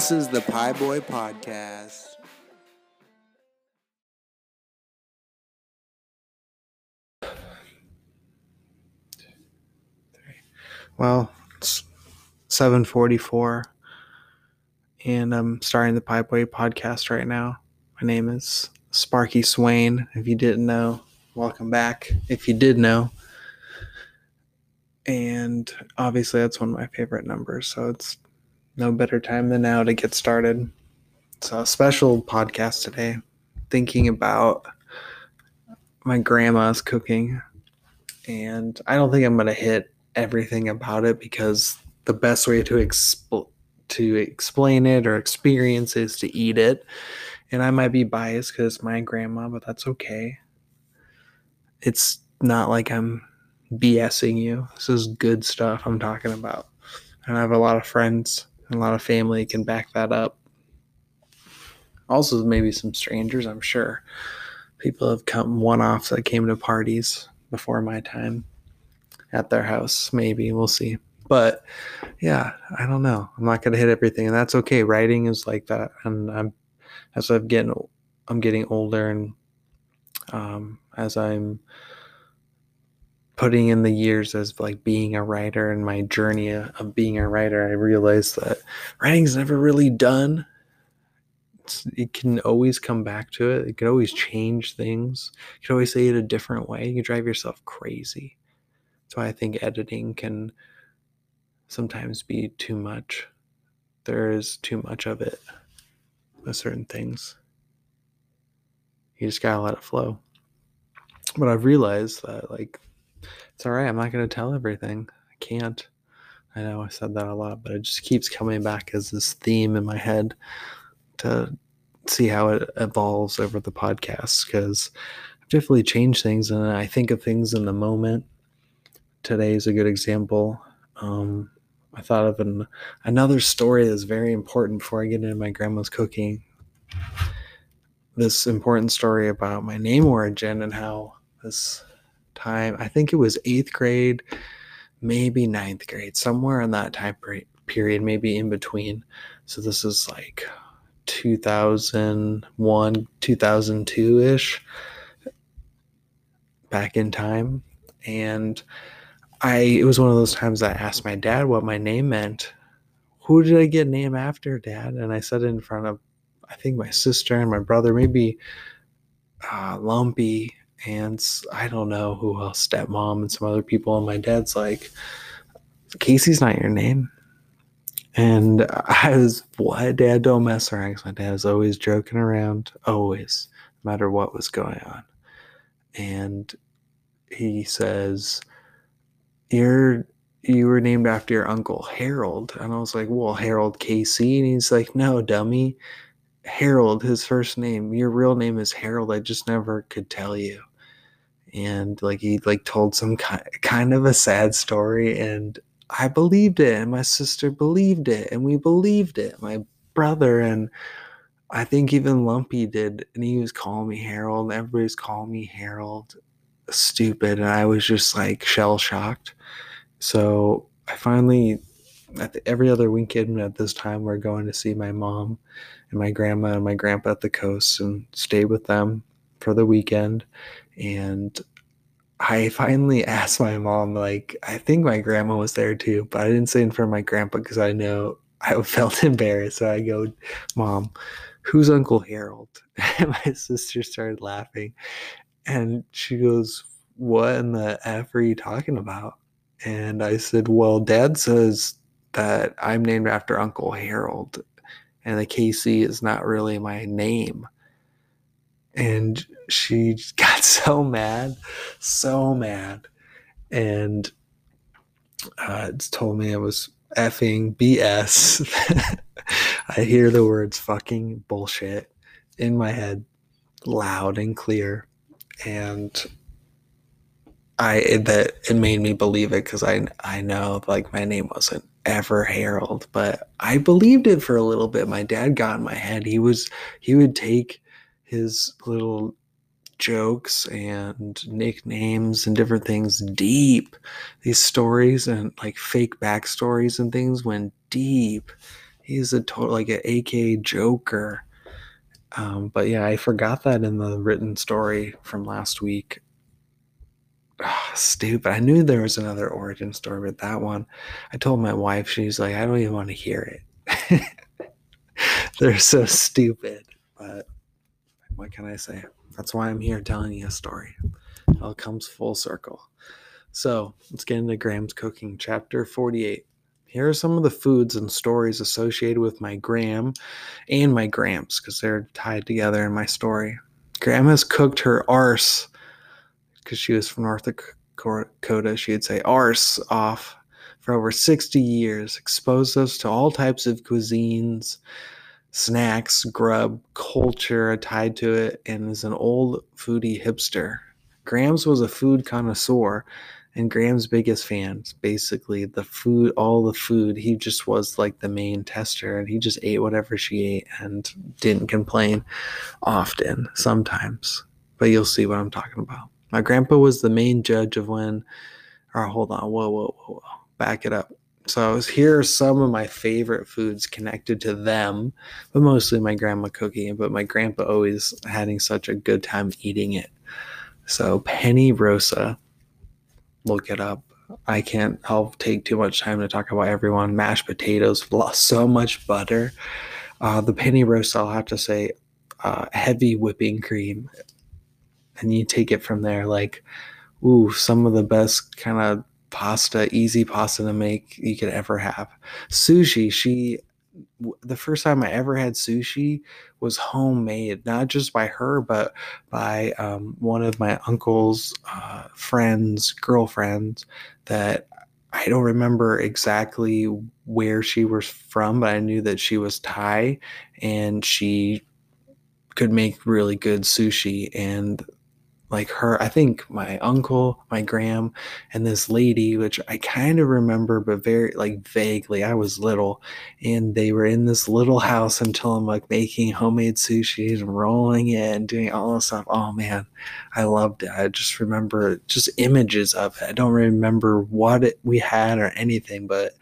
This is the Pie Boy Podcast. Well, it's 7:44, and I'm starting the Pie Boy Podcast right now. My name is Sparky Swain. If you didn't know, welcome back. If you did know, and obviously that's one of my favorite numbers, so it's no better time than now to get started. So a special podcast today, thinking about my grandma's cooking, and I don't think I'm going to hit everything about it, because the best way to explain it or experience is to eat it. And I might be biased because it's my grandma, but that's okay. It's not like I'm BSing you. This is good stuff I'm talking about. And I have a lot of friends and a lot of family can back that up. Also, maybe some strangers, I'm sure. People have come one-offs that came to parties before my time. At their house, maybe. We'll see. But, yeah, I don't know. I'm not going to hit everything, and that's okay. Writing is like that, and I'm getting older, and as I'm putting in the years as, like, being a writer and my journey of being a writer, I realized that writing's never really done. It can always come back to it. It can always change things. You can always say it a different way. You can drive yourself crazy. That's why I think editing can sometimes be too much. There is too much of it with certain things. You just gotta let it flow. But I've realized that, like, it's all right. I'm not gonna tell everything. I can't. I know I said that a lot, but it just keeps coming back as this theme in my head to see how it evolves over the podcast, because I've definitely changed things, and I think of things in the moment. Today is a good example. I thought of another story that's very important before I get into my grandma's cooking. This important story about my name origin and how this time, I think it was 8th grade, maybe 9th grade, somewhere in that time period, maybe in between. So this is like 2001, 2002-ish, back in time. And it was one of those times I asked my dad what my name meant. Who did I get named after, Dad? And I said it in front of, I think, my sister and my brother, maybe Lumpy, and I don't know who else, stepmom and some other people. And my dad's like, Casey's not your name. And I was, what? Dad, don't mess around. Because my dad was always joking around, always, no matter what was going on. And he says, you were named after your uncle Harold. And I was like, well, Harold Casey. And he's like, no, dummy. Harold, his first name. Your real name is Harold. I just never could tell you. And like he told some kind of a sad story, and I believed it, and my sister believed it, and we believed it. My brother and I think even Lumpy did, and he was calling me Harold. Everybody's calling me Harold. Stupid. And I was just like shell shocked. So I finally, every other weekend at this time, we're going to see my mom and my grandma and my grandpa at the coast and stay with them for the weekend. And I finally asked my mom, like, I think my grandma was there too, but I didn't say in front of my grandpa because I know I felt embarrassed. So I go, Mom, who's Uncle Harold? And my sister started laughing. And she goes, what in the F are you talking about? And I said, well, Dad says that I'm named after Uncle Harold, and the KC is not really my name. And she got so mad, and told me it was effing BS. I hear the words fucking bullshit in my head loud and clear. And it made me believe it, because I know, like, my name wasn't ever Harold, but I believed it for a little bit. My dad got in my head. He would take his little jokes and nicknames and different things deep. These stories and like fake backstories and things went deep. he's a total, like an AK joker. But yeah, I forgot that in the written story from last week. Ugh, stupid. I knew there was another origin story, but that one, I told my wife, she's like, I don't even want to hear it. They're so stupid, but what can I say? That's why I'm here telling you a story. It all comes full circle. So let's get into Graham's Cooking, Chapter 48. Here are some of the foods and stories associated with my Graham and my Gramps, because they're tied together in my story. Grandma's cooked her arse, because she was from North Dakota. She would say arse off for over 60 years, exposed us to all types of cuisines, snacks, grub, culture tied to it, and is an old foodie hipster. Gramps was a food connoisseur and Graham's biggest fan. Basically, the food, all the food, he just was like the main tester, and he just ate whatever she ate and didn't complain often, sometimes. But you'll see what I'm talking about. My grandpa was the main judge of when, or hold on, whoa, back it up. So here are some of my favorite foods connected to them, but mostly my grandma cooking, but my grandpa always having such a good time eating it. So Penne Rosa, look it up. I can't help take too much time to talk about everyone. Mashed potatoes, so much butter. The Penne Rosa, I'll have to say, heavy whipping cream. And you take it from there, like, ooh, some of the best kind of pasta, easy pasta to make you could ever have. Sushi, the first time I ever had sushi was homemade, not just by her, but by one of my uncle's friends, girlfriends, that I don't remember exactly where she was from, but I knew that she was Thai and she could make really good sushi. And like her, I think my uncle, my Graham, and this lady, which I kind of remember, but very like vaguely, I was little, and they were in this little house in Tillamook making homemade sushi and rolling it and doing all this stuff. Oh man, I loved it. I just remember just images of it. I don't remember what we had or anything, but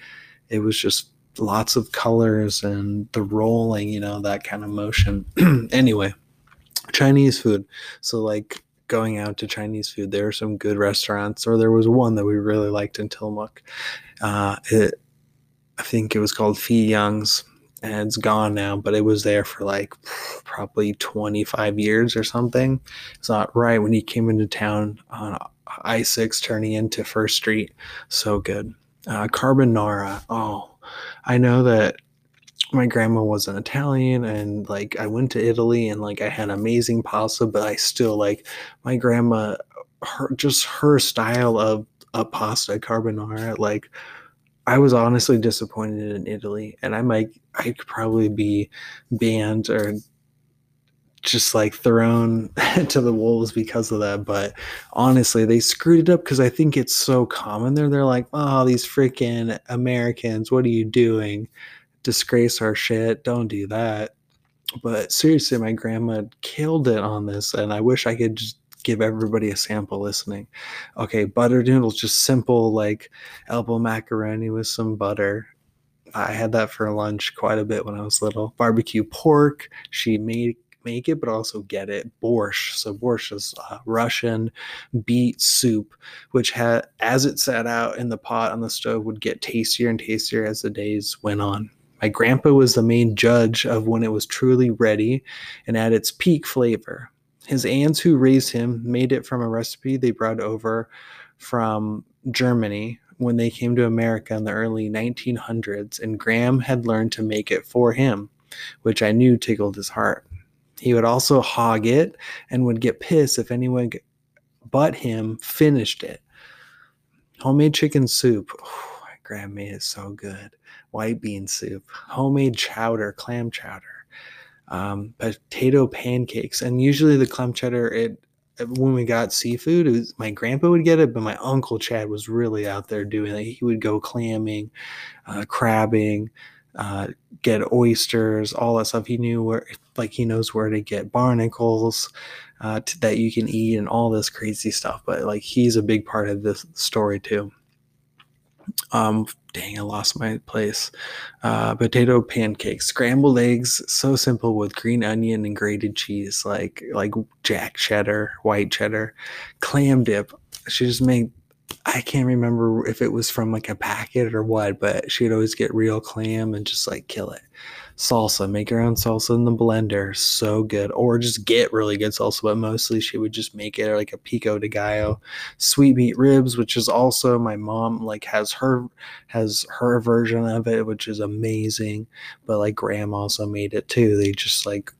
it was just lots of colors and the rolling, you know, that kind of motion. Anyway, Chinese food. So like, going out to Chinese food, there are some good restaurants, or there was one that we really liked in Tillamook. I think it was called Fi Young's, and it's gone now, but it was there for like probably 25 years or something. It's not right when he came into town on I-6 turning into First Street. So good. Carbonara. Oh, I know that my grandma was an Italian, and like I went to Italy and like I had amazing pasta, but I still like my grandma, her style of a pasta, carbonara. Like I was honestly disappointed in Italy, and I could probably be banned or just like thrown to the wolves because of that. But honestly, they screwed it up because I think it's so common there. They're like, oh, these freaking Americans, what are you doing? Disgrace our shit, don't do that. But seriously, my grandma killed it on this, and I wish I could just give everybody a sample listening. Okay, butter noodles, just simple like elbow macaroni with some butter. I had that for lunch quite a bit when I was little. Barbecue pork, she make it, but also get it. Borscht. So borscht is Russian beet soup, which had, as it sat out in the pot on the stove, would get tastier and tastier as the days went on. My grandpa was the main judge of when it was truly ready and at its peak flavor. His aunts who raised him made it from a recipe they brought over from Germany when they came to America in the early 1900s, and Graham had learned to make it for him, which I knew tickled his heart. He would also hog it and would get pissed if anyone but him finished it. Homemade chicken soup. Oh, my grandma made it so good. White bean soup, homemade chowder, clam chowder, potato pancakes. And usually the clam chowder, when we got seafood, it was, my grandpa would get it, but my Uncle Chad was really out there doing it. He would go clamming, crabbing, get oysters, all that stuff. He knew where, like he knows where to get barnacles that you can eat and all this crazy stuff. But like he's a big part of this story too. Dang, I lost my place. Potato pancakes, scrambled eggs, so simple, with green onion and grated cheese, like jack cheddar, white cheddar, clam dip. She just made, I can't remember if it was from like a packet or what, but she'd always get real clam and just like kill it. Salsa, make her own salsa in the blender, so good. Or just get really good salsa, but mostly she would just make it like a pico de gallo. Sweet meat ribs, which is also my mom, like has her version of it, which is amazing. But like Graham also made it too. They just like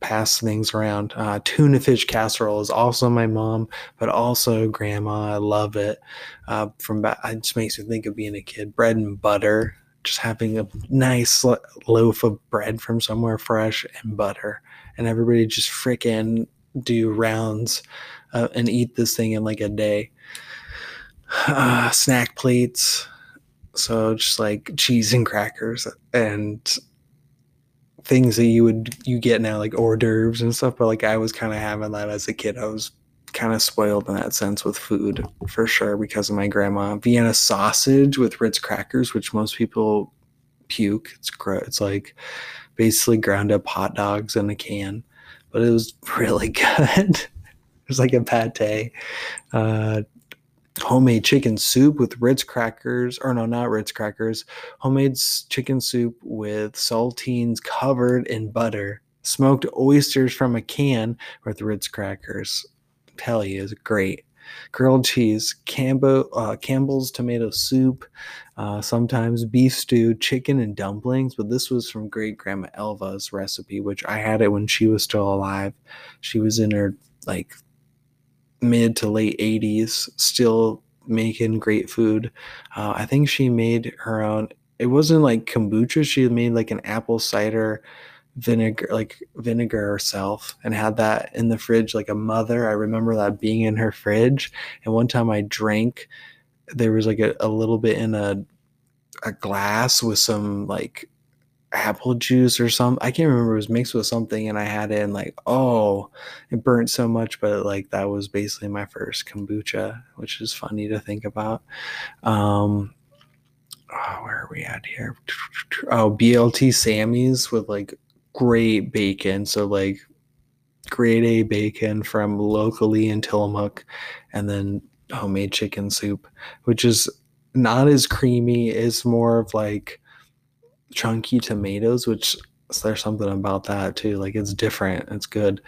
pass things around. Tuna fish casserole is also my mom, but also Grandma. I love it. It just makes me think of being a kid. Bread and butter, just having a nice loaf of bread from somewhere fresh and butter, and everybody just frickin' do rounds and eat this thing in like a day. Snack plates, so just like cheese and crackers and things that you get now, like hors d'oeuvres and stuff, but like I was kind of having that as a kid. I was kind of spoiled in that sense with food for sure because of my grandma. Vienna sausage with Ritz crackers, which most people puke. It's gross. It's like basically ground up hot dogs in a can, but it was really good. It was like a pate. Homemade chicken soup with Ritz crackers, or no, not Ritz crackers, homemade chicken soup with saltines covered in butter, smoked oysters from a can with Ritz crackers. Hell yeah, it was great. Grilled cheese, Campbell's tomato soup, sometimes beef stew, chicken and dumplings, but this was from great grandma Elva's recipe, which I had it when she was still alive. She was in her like mid to late 80s, still making great food. I think she made her own. It wasn't like kombucha. She made like an apple cider vinegar herself and had that in the fridge like a mother. I remember that being in her fridge. And one time I drank, there was like a little bit in a glass with some like apple juice or something. I can't remember. It was mixed with something and I had it and like, oh, it burnt so much, but like that was basically my first kombucha, which is funny to think about. Where are we at here? Oh, BLT Sammy's with like great bacon. So like grade A bacon from locally in Tillamook, and then homemade chicken soup, which is not as creamy. It's more of like chunky tomatoes, which there's something about that too, like it's different, it's good.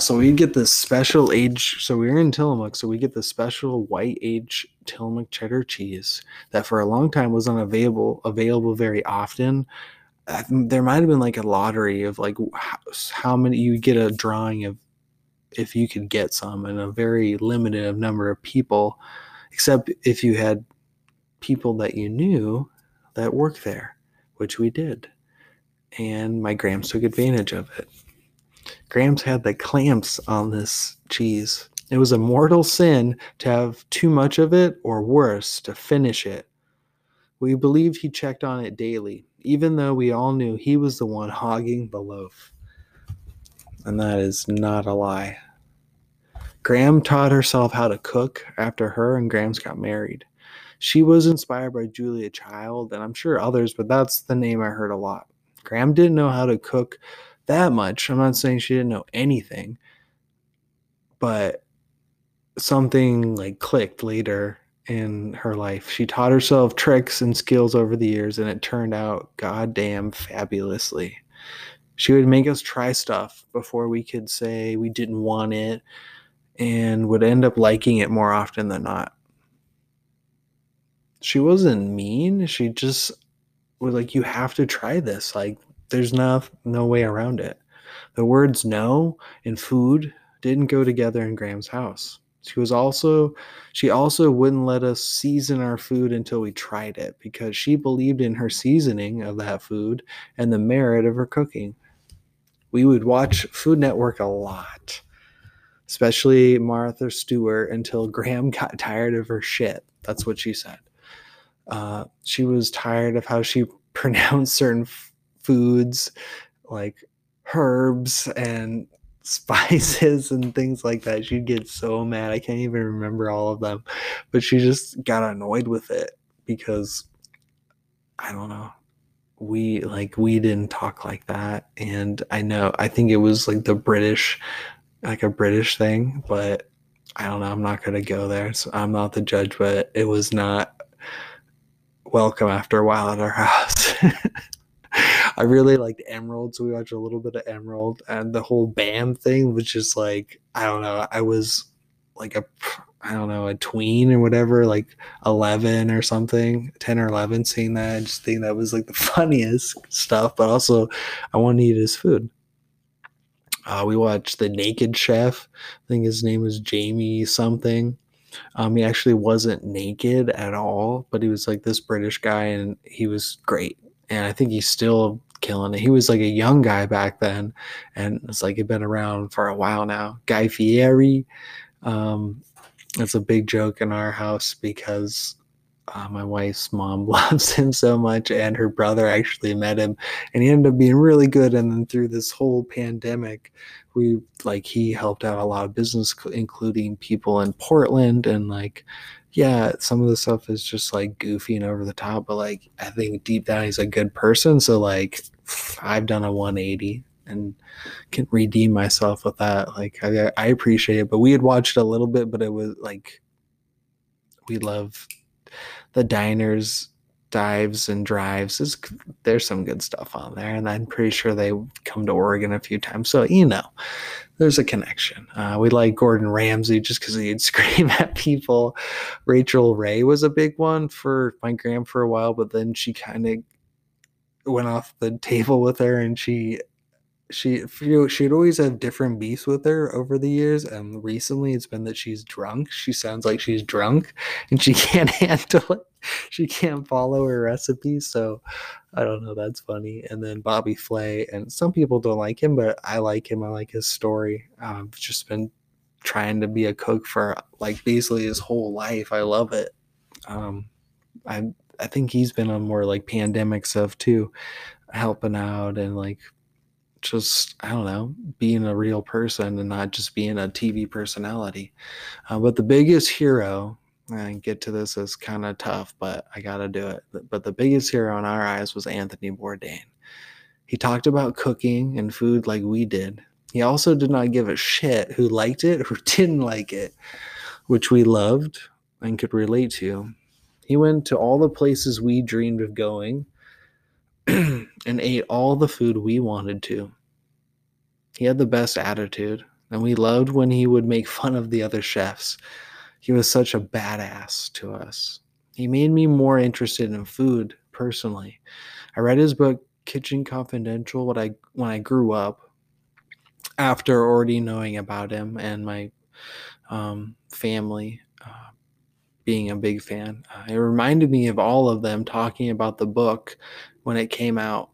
So we get this special age, so we're in Tillamook, so we get the special white age Tillamook cheddar cheese that for a long time was unavailable very often. There might have been like a lottery of like how many, you get a drawing of if you could get some, and a very limited number of people, except if you had people that you knew that worked there, which we did. And my Grams took advantage of it. Grams had the clamps on this cheese. It was a mortal sin to have too much of it, or worse, to finish it. We believed he checked on it daily, even though we all knew he was the one hogging the loaf. And that is not a lie. Graham taught herself how to cook after her and Grams got married. She was inspired by Julia Child, and I'm sure others, but that's the name I heard a lot. Graham didn't know how to cook that much. I'm not saying she didn't know anything, but something like clicked later in her life. She taught herself tricks and skills over the years, and it turned out goddamn fabulously. She would make us try stuff before we could say we didn't want it, and would end up liking it more often than not. She wasn't mean. She just was like, you have to try this. Like, there's no way around it. The words no and food didn't go together in Graham's house. She also wouldn't let us season our food until we tried it, because she believed in her seasoning of that food and the merit of her cooking. We would watch Food Network a lot, especially Martha Stewart, until Graham got tired of her shit. That's what she said. She was tired of how she pronounced certain foods, like herbs and spices and things like that. She'd get so mad. I can't even remember all of them, but she just got annoyed with it because I don't know. We didn't talk like that. And I think it was like the British, like a British thing, but I don't know. I'm not going to go there. So I'm not the judge, but it was not welcome after a while at our house. I really liked Emerald, so we watched a little bit of Emerald, and the whole band thing was just like, I don't know. I was like a tween or whatever, like 11 or something, 10 or 11, seeing that. I just think that was like the funniest stuff, but also I wanted to eat his food. We watched The Naked Chef. I think his name was Jamie something. He actually wasn't naked at all, but he was like this British guy, and he was great. And I think he's still killing it. He was like a young guy back then, and it's like he'd been around for a while now. Guy Fieri. That's a big joke in our house because my wife's mom loves him so much, and her brother actually met him, and he ended up being really good. And then through this whole pandemic, he helped out a lot of business, including people in Portland, and like, yeah, some of the stuff is just like goofy and over the top, but like I think deep down he's a good person. So like I've done a 180 and can redeem myself with that. Like I appreciate it. But we had watched a little bit, but it was like we love the diners, dives and drives. There's some good stuff on there, and I'm pretty sure they come to Oregon a few times, so there's a connection. We like Gordon Ramsay just because he'd scream at people. Rachel Ray was a big one for my gram for a while, but then she kind of went off the table with her, and she'd always have different beefs with her over the years, and recently it's been that she's drunk. She sounds like she's drunk, and she can't handle it. She can't follow her recipe, so I don't know. That's funny. And then Bobby Flay, and some people don't like him, but I like him. I like his story. I've just been trying to be a cook for like basically his whole life. I love it. I think he's been on more like pandemic stuff too, helping out and like, just I don't know, being a real person and not just being a TV personality. But the biggest hero, and I get to this as kind of tough, but I gotta do it, but the biggest hero in our eyes was Anthony Bourdain. He talked about cooking and food like we did. He also did not give a shit who liked it or didn't like it, which we loved and could relate to. He went to all the places we dreamed of going and ate all the food we wanted to. He had the best attitude, and we loved when he would make fun of the other chefs. He was such a badass to us. He made me more interested in food personally. I read his book Kitchen Confidential when I grew up, after already knowing about him and my family being a big fan. It reminded me of all of them talking about the book when it came out,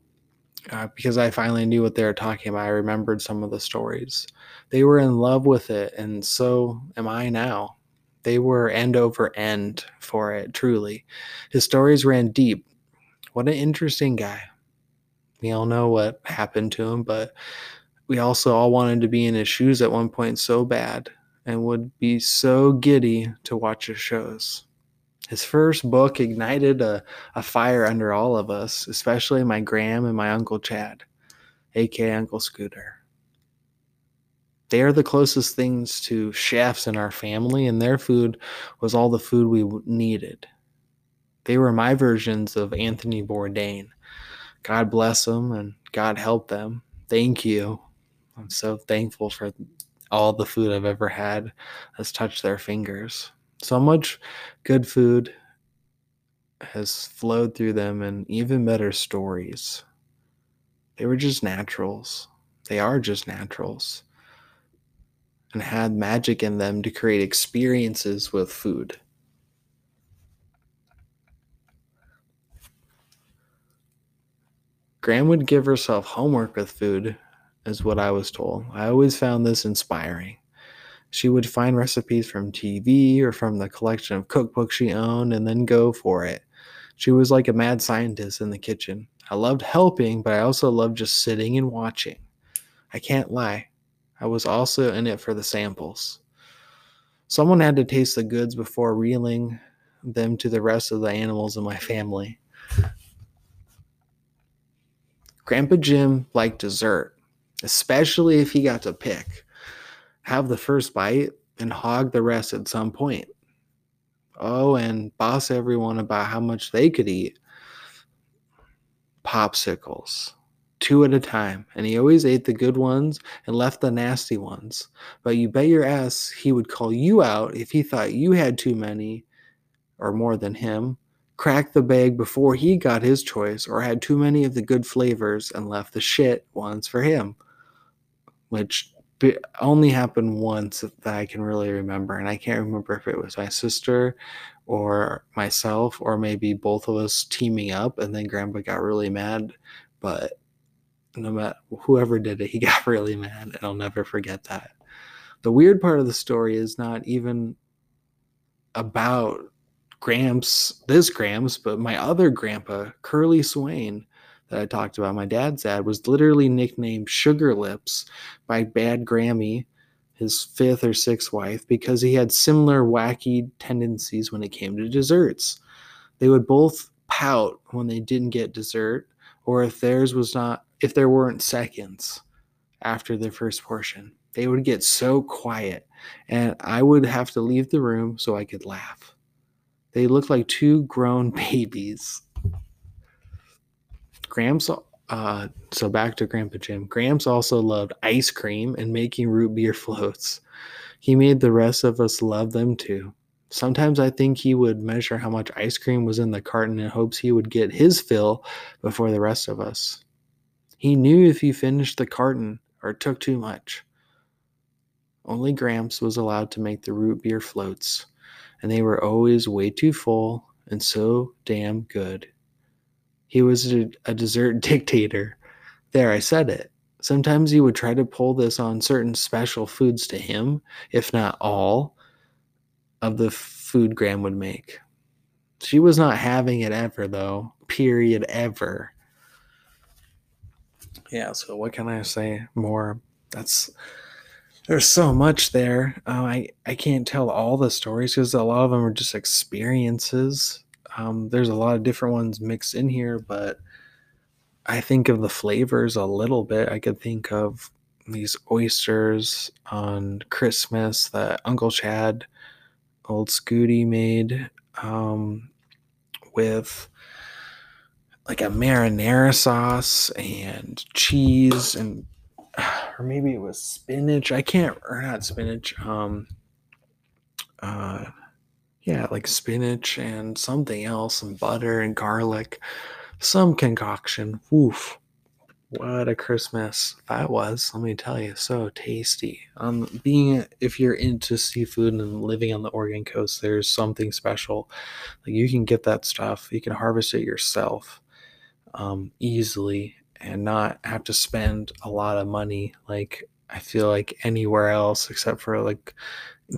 because I finally knew what they were talking about. I remembered some of the stories. They were in love with it, and so am I now. They were end over end for it, truly. His stories ran deep. What an interesting guy. We all know what happened to him, but we also all wanted to be in his shoes at one point so bad, and would be so giddy to watch his shows. His first book ignited a fire under all of us, especially my gram and my Uncle Chad, a.k.a. Uncle Scooter. They are the closest things to chefs in our family, and their food was all the food we needed. They were my versions of Anthony Bourdain. God bless them, and God help them. Thank you. I'm so thankful for all the food I've ever had has touched their fingers. So much good food has flowed through them, and even better stories. They were just naturals. They are just naturals, and had magic in them to create experiences with food. Gran would give herself homework with food, is what I was told. I always found this inspiring. She would find recipes from TV or from the collection of cookbooks she owned and then go for it. She was like a mad scientist in the kitchen. I loved helping, but I also loved just sitting and watching. I can't lie. I was also in it for the samples. Someone had to taste the goods before reeling them to the rest of the animals in my family. Grandpa Jim liked dessert, especially if he got to pick, have the first bite, and hog the rest at some point. Oh, and boss everyone about how much they could eat. Popsicles, 2 at a time, and he always ate the good ones and left the nasty ones. But you bet your ass he would call you out if he thought you had too many or more than him, cracked the bag before he got his choice, or had too many of the good flavors and left the shit ones for him, which only happened once that I can really remember, and I can't remember if it was my sister or myself or maybe both of us teaming up, and then Grandpa got really mad, but no matter whoever did it, he got really mad, and I'll never forget that. The weird part of the story is not even about Gramps, but my other grandpa, Curly Swain, that I talked about, my dad's dad, was literally nicknamed Sugar Lips by Bad Grammy, his 5th or 6th wife, because he had similar wacky tendencies when it came to desserts. They would both pout when they didn't get dessert, or if there weren't seconds after their first portion. They would get so quiet, and I would have to leave the room so I could laugh. They looked like 2 grown babies. So back to Grandpa Jim. Gramps also loved ice cream and making root beer floats. He made the rest of us love them too. Sometimes I think he would measure how much ice cream was in the carton in hopes he would get his fill before the rest of us. He knew if he finished the carton or took too much. Only Gramps was allowed to make the root beer floats, and they were always way too full and so damn good. He was a dessert dictator. There, I said it. Sometimes he would try to pull this on certain special foods to him, if not all, of the food Gram would make. She was not having it ever, though. Period, ever. Yeah, so what can I say more? There's so much there. I can't tell all the stories because a lot of them are just experiences. There's a lot of different ones mixed in here, but I think of the flavors a little bit. I could think of these oysters on Christmas that Uncle Chad, old Scooty, made with like a marinara sauce and cheese and or maybe it was spinach. Like spinach and something else and butter and garlic. Some concoction. Woof. What a Christmas that was, let me tell you. So tasty. If you're into seafood and living on the Oregon coast, there's something special. Like you can get that stuff. You can harvest it yourself easily. And not have to spend a lot of money like I feel like anywhere else except for like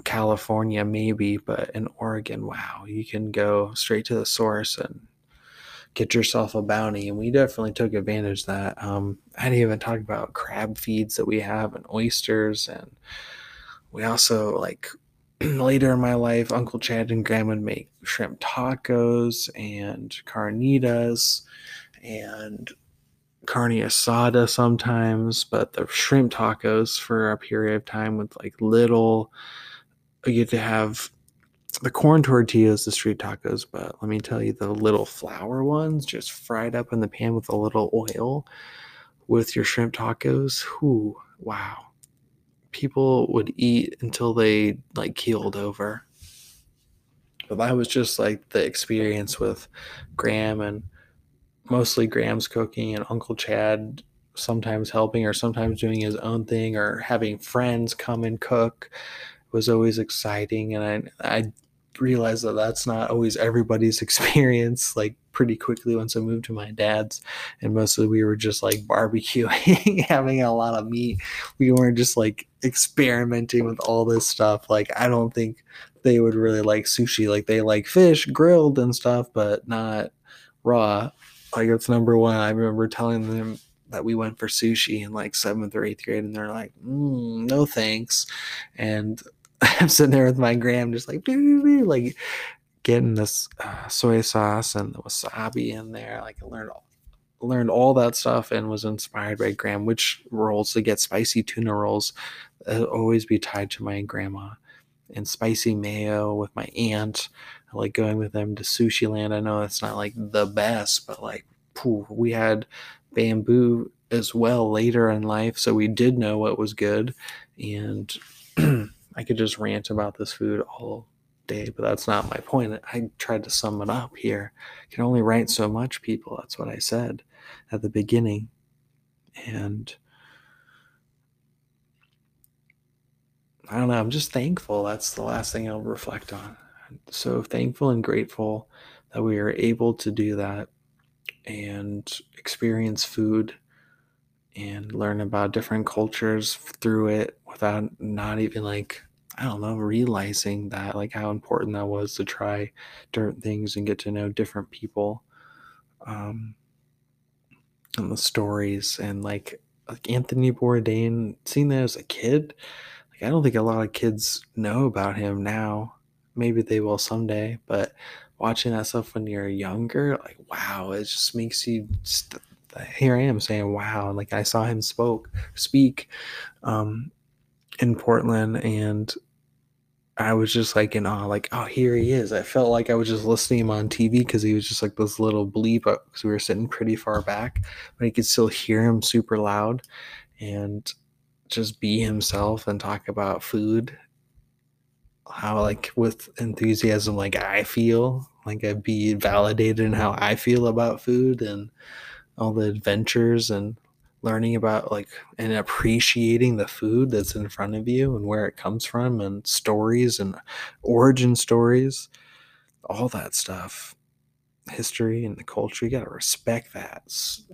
California maybe, but in Oregon, wow, you can go straight to the source and get yourself a bounty. And we definitely took advantage of that. I didn't even talk about crab feeds that we have and oysters. And we also like later in my life, Uncle Chad and Grandma would make shrimp tacos and carnitas and carne asada sometimes, but the shrimp tacos for a period of time with like little, you get to have the corn tortillas, the street tacos, but let me tell you, the little flour ones just fried up in the pan with a little oil with your shrimp tacos. Whoo, wow. People would eat until they like keeled over. But that was just like the experience with Graham and mostly Graham's cooking and Uncle Chad sometimes helping or sometimes doing his own thing or having friends come and cook. It was always exciting. And I realized that that's not always everybody's experience, like pretty quickly once I moved to my dad's. And mostly we were just like barbecuing, having a lot of meat. We weren't just like experimenting with all this stuff. Like I don't think they would really like sushi. Like they like fish grilled and stuff, but not raw. Like, that's number one. I remember telling them that we went for sushi in, like, 7th or 8th grade, and they're like, no thanks. And I'm sitting there with my gram just like, like getting this soy sauce and the wasabi in there. Like I learned all that stuff and was inspired by which rolls to get. Spicy tuna rolls I'd always be tied to my grandma, and spicy mayo with my aunt. I like going with them to Sushi Land. I know that's not like the best, but like we had bamboo as well later in life, so we did know what was good. And I could just rant about this food all day, but that's not my point. I tried to sum it up here. You can only write so much, people. That's what I said at the beginning. And I don't know. I'm just thankful. That's the last thing I'll reflect on. I'm so thankful and grateful that we are able to do that and experience food and learn about different cultures through it without not even like, I don't know, realizing that, like how important that was to try different things and get to know different people and the stories. And like Anthony Bourdain, seeing that as a kid, like I don't think a lot of kids know about him now. Maybe they will someday, but watching that stuff when you're younger, like, wow, it just makes you here I am saying, wow, like I saw him speak in Portland, and I was just like in awe, like, oh, here he is. I felt like I was just listening to him on TV because he was just like this little bleep because we were sitting pretty far back, but I could still hear him super loud and just be himself and talk about food. How like with enthusiasm, like I feel like I'd be validated in how I feel about food and all the adventures and learning about like and appreciating the food that's in front of you and where it comes from and stories and origin stories, all that stuff, history and the culture. You got to respect that.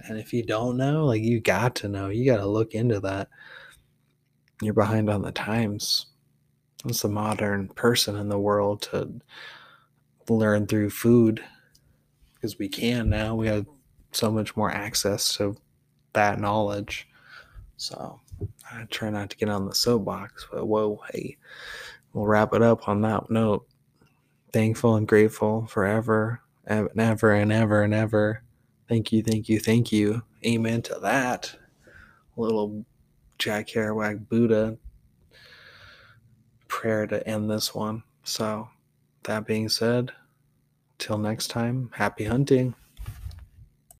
And if you don't know, like you got to know, you got to look into that. You're behind on the times. It's the modern person in the world to learn through food because we can now. We have so much more access to that knowledge. So I try not to get on the soapbox, but whoa, hey, we'll wrap it up on that note. Thankful and grateful forever and ever and ever and ever. Thank you, thank you, thank you. Amen to that. Little Jack Kerouac Buddha prayer to end this one. So that being said, till next time, happy hunting.